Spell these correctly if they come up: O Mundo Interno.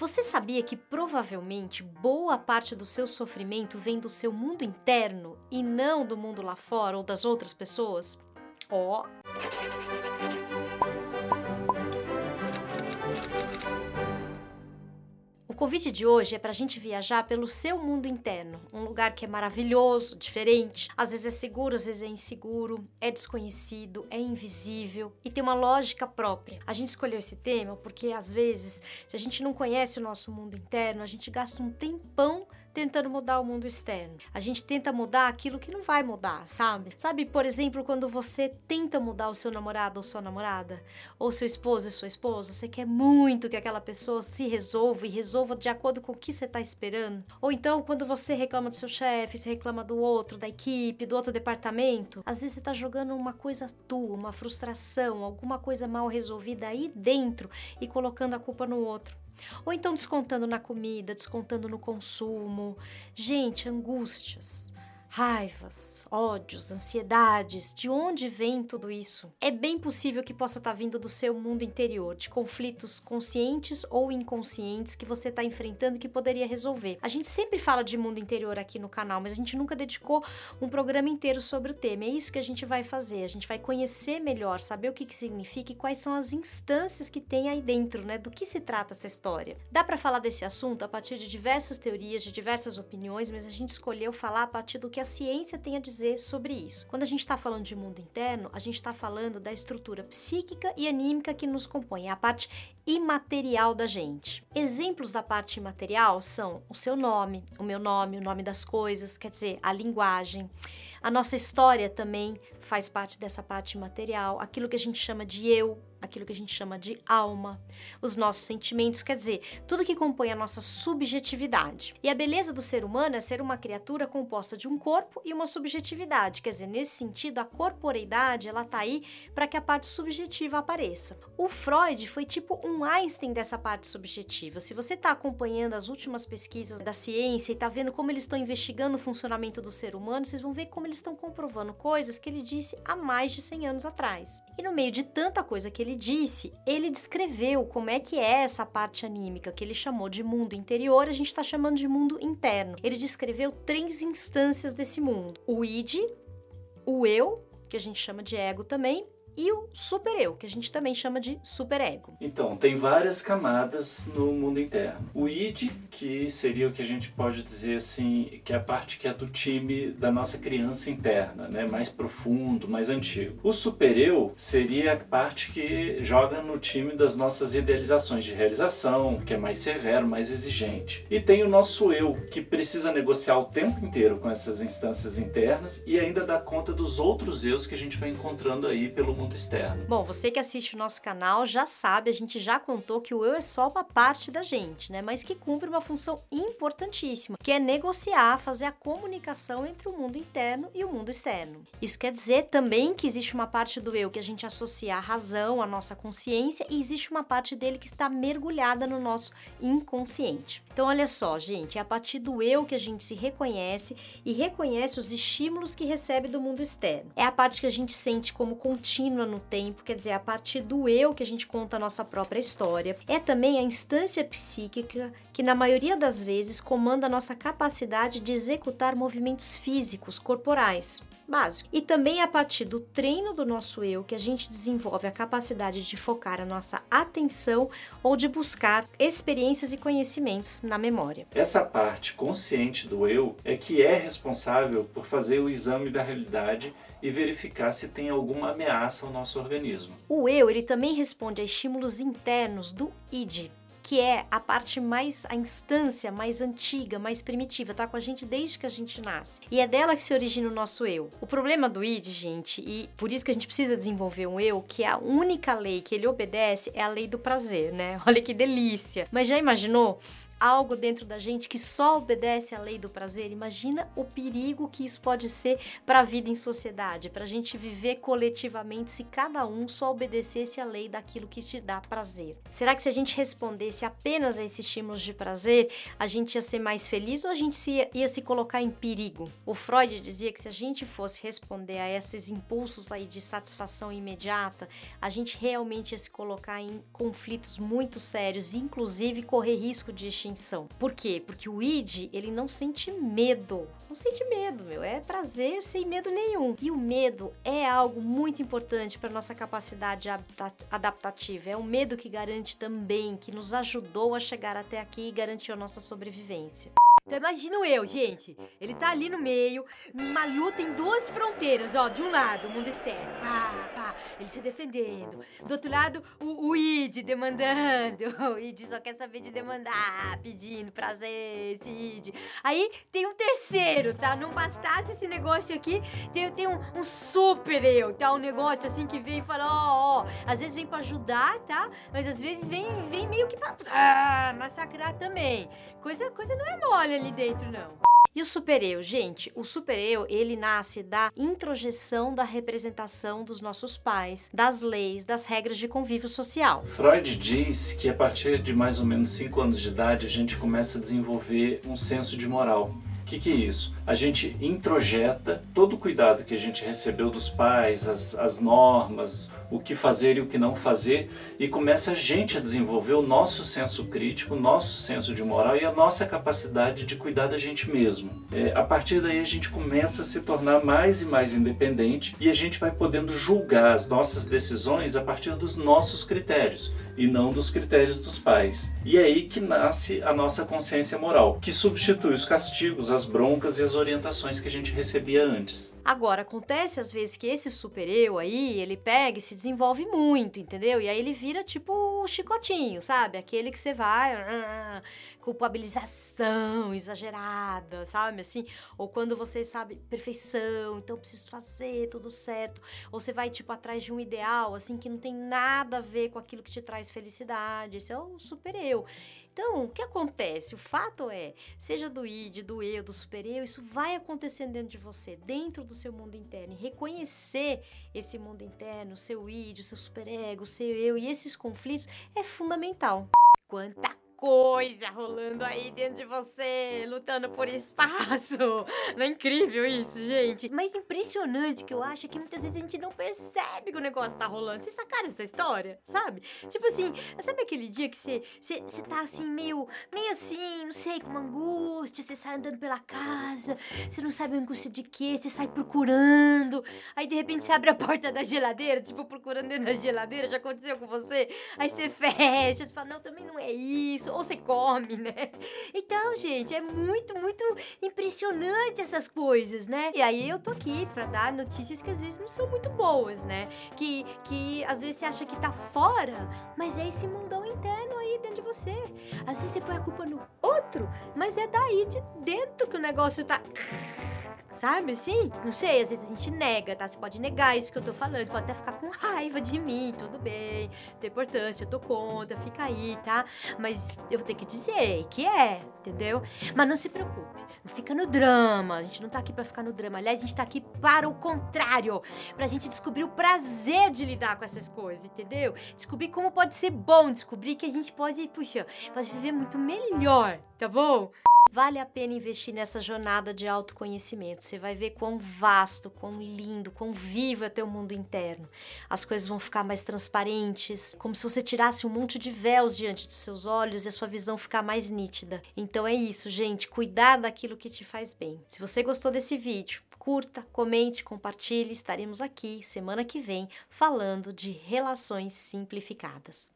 Você sabia que provavelmente boa parte do seu sofrimento vem do seu mundo interno e não do mundo lá fora ou das outras pessoas? Ó! O convite de hoje é pra gente viajar pelo seu mundo interno, um lugar que é maravilhoso, diferente, às vezes é seguro, às vezes é inseguro, é desconhecido, é invisível e tem uma lógica própria. A gente escolheu esse tema porque, às vezes, se a gente não conhece o nosso mundo interno, a gente gasta um tempão tentando mudar o mundo externo. A gente tenta mudar aquilo que não vai mudar, sabe? Sabe, por exemplo, quando você tenta mudar o seu namorado ou sua namorada, ou seu esposo e sua esposa, você quer muito que aquela pessoa se resolva e resolva de acordo com o que você está esperando. Ou então, quando você reclama do seu chefe, você reclama do outro, da equipe, do outro departamento, às vezes você está jogando uma coisa tua, uma frustração, alguma coisa mal resolvida aí dentro e colocando a culpa no outro. Ou então descontando na comida, descontando no consumo. Gente, angústias, raivas, ódios, ansiedades, de onde vem tudo isso? É bem possível que possa estar vindo do seu mundo interior, de conflitos conscientes ou inconscientes que você está enfrentando e que poderia resolver. A gente sempre fala de mundo interior aqui no canal, mas a gente nunca dedicou um programa inteiro sobre o tema. É isso que a gente vai fazer, a gente vai conhecer melhor, saber o que significa e quais são as instâncias que tem aí dentro, né? Do que se trata essa história. Dá para falar desse assunto a partir de diversas teorias, de diversas opiniões, mas a gente escolheu falar a partir do que a ciência tem a dizer sobre isso. Quando a gente está falando de mundo interno, a gente está falando da estrutura psíquica e anímica que nos compõe, é a parte imaterial da gente. Exemplos da parte imaterial são o seu nome, o meu nome, o nome das coisas, quer dizer, a linguagem. A nossa história também faz parte dessa parte imaterial, aquilo que a gente chama de eu, aquilo que a gente chama de alma, os nossos sentimentos, quer dizer, tudo que compõe a nossa subjetividade. E a beleza do ser humano é ser uma criatura composta de um corpo e uma subjetividade, quer dizer, nesse sentido, a corporeidade, ela tá aí para que a parte subjetiva apareça. O Freud foi tipo um Einstein dessa parte subjetiva. Se você tá acompanhando as últimas pesquisas da ciência e tá vendo como eles estão investigando o funcionamento do ser humano, vocês vão ver como eles estão comprovando coisas que ele disse há mais de 100 anos atrás. E no meio de tanta coisa que ele disse, ele descreveu como é que é essa parte anímica, que ele chamou de mundo interior, a gente está chamando de mundo interno. Ele descreveu 3 instâncias desse mundo. O id, o eu, que a gente chama de ego também, e o super-eu, que a gente também chama de super-ego. Então, tem várias camadas no mundo interno. O id, que seria o que a gente pode dizer assim, que é a parte que é do time da nossa criança interna, né? Mais profundo, mais antigo. O super-eu seria a parte que joga no time das nossas idealizações de realização, que é mais severo, mais exigente. E tem o nosso eu, que precisa negociar o tempo inteiro com essas instâncias internas e ainda dá conta dos outros eus que a gente vai encontrando aí pelo mundo externo. Bom, você que assiste o nosso canal já sabe, a gente já contou que o eu é só uma parte da gente, né? Mas que cumpre uma função importantíssima, que é negociar, fazer a comunicação entre o mundo interno e o mundo externo. Isso quer dizer também que existe uma parte do eu que a gente associa à razão, à nossa consciência, e existe uma parte dele que está mergulhada no nosso inconsciente. Então, olha só, gente, é a partir do eu que a gente se reconhece e reconhece os estímulos que recebe do mundo externo. É a parte que a gente sente como contínua no tempo, quer dizer, a partir do eu que a gente conta a nossa própria história. É também a instância psíquica que, na maioria das vezes, comanda a nossa capacidade de executar movimentos físicos, corporais, básico. E também é a partir do treino do nosso eu que a gente desenvolve a capacidade de focar a nossa atenção ou de buscar experiências e conhecimentos na memória. Essa parte consciente do eu é que é responsável por fazer o exame da realidade e verificar se tem alguma ameaça ao nosso organismo. O eu, ele também responde a estímulos internos do id, que é a parte mais, a instância mais antiga, mais primitiva, tá com a gente desde que a gente nasce. E é dela que se origina o nosso eu. O problema do id, gente, e por isso que a gente precisa desenvolver um eu, que a única lei que ele obedece é a lei do prazer, né? Olha que delícia! Mas já imaginou algo dentro da gente que só obedece à lei do prazer, imagina o perigo que isso pode ser para a vida em sociedade, para a gente viver coletivamente se cada um só obedecesse à lei daquilo que te dá prazer. Será que se a gente respondesse apenas a esses estímulos de prazer, a gente ia ser mais feliz ou a gente ia se colocar em perigo? O Freud dizia que se a gente fosse responder a esses impulsos aí de satisfação imediata, a gente realmente ia se colocar em conflitos muito sérios, inclusive correr risco de extinção. Por quê? Porque o id, ele não sente medo. Não sente medo, meu. É prazer sem medo nenhum. E o medo é algo muito importante para nossa capacidade adaptativa. É o medo que garante também, que nos ajudou a chegar até aqui e garantiu a nossa sobrevivência. Então imagino eu, gente, ele tá ali no meio, uma luta em duas fronteiras, ó, de um lado o mundo externo, pá, ele se defendendo, do outro lado o id demandando, o id só quer saber de demandar, pedindo prazer, esse id. Aí tem um terceiro, tá, não bastasse esse negócio aqui, tem um super eu, tá, um negócio assim que vem e fala, ó, às vezes vem pra ajudar, tá, mas às vezes vem meio que pra massacrar também, coisa não é mole ali dentro, não. E o super-eu, gente? O super-eu, ele nasce da introjeção da representação dos nossos pais, das leis, das regras de convívio social. Freud diz que a partir de mais ou menos 5 anos de idade, a gente começa a desenvolver um senso de moral. O que é isso? A gente introjeta todo o cuidado que a gente recebeu dos pais, as normas, o que fazer e o que não fazer, e começa a gente a desenvolver o nosso senso crítico, o nosso senso de moral e a nossa capacidade de cuidar da gente mesmo. A partir daí a gente começa a se tornar mais e mais independente e a gente vai podendo julgar as nossas decisões a partir dos nossos critérios e não dos critérios dos pais. E é aí que nasce a nossa consciência moral, que substitui os castigos, as broncas e as orientações que a gente recebia antes. Agora, acontece às vezes que esse super-eu aí, ele pega e se desenvolve muito, entendeu? E aí ele vira tipo um chicotinho, sabe? Aquele que você vai... culpabilização exagerada, sabe? Assim, ou quando você sabe perfeição, então preciso fazer tudo certo. Ou você vai tipo atrás de um ideal, assim, que não tem nada a ver com aquilo que te traz felicidade. Esse é o super-eu. Então, o que acontece? O fato é, seja do id, do eu, do super-eu, isso vai acontecendo dentro de você, dentro do seu mundo interno. E reconhecer esse mundo interno, seu id, seu super-ego, seu eu e esses conflitos é fundamental. Quanta coisa rolando aí dentro de você, lutando por espaço. Não é incrível isso, gente? Mas impressionante que eu acho que muitas vezes a gente não percebe que o negócio tá rolando. Vocês sacaram essa história, sabe? Tipo assim, sabe aquele dia que você tá assim, meio assim, não sei, com uma angústia, você sai andando pela casa, você não sabe a angústia de quê, você sai procurando, aí de repente você abre a porta da geladeira, tipo, procurando dentro da geladeira, já aconteceu com você? Aí você fecha, você fala, não, também não é isso. Ou você come, né? Então, gente, é muito, muito impressionante essas coisas, né? E aí eu tô aqui pra dar notícias que às vezes não são muito boas, né? Que às vezes você acha que tá fora, mas é esse mundão interno aí dentro de você. Às vezes você põe a culpa no outro, mas é daí de dentro que o negócio tá... Sabe, assim? Não sei, às vezes a gente nega, tá? Você pode negar isso que eu tô falando, pode até ficar com raiva de mim, tudo bem, não tem importância, eu tô contra, fica aí, tá? Mas eu vou ter que dizer que é, entendeu? Mas não se preocupe, não fica no drama, a gente não tá aqui pra ficar no drama, aliás, a gente tá aqui para o contrário, pra gente descobrir o prazer de lidar com essas coisas, entendeu? Descobrir como pode ser bom, descobrir que a gente pode, puxa, pode viver muito melhor, tá bom? Vale a pena investir nessa jornada de autoconhecimento. Você vai ver quão vasto, quão lindo, quão vivo é o teu mundo interno. As coisas vão ficar mais transparentes, como se você tirasse um monte de véus diante dos seus olhos e a sua visão ficar mais nítida. Então é isso, gente. Cuidar daquilo que te faz bem. Se você gostou desse vídeo, curta, comente, compartilhe. Estaremos aqui semana que vem falando de relações simplificadas.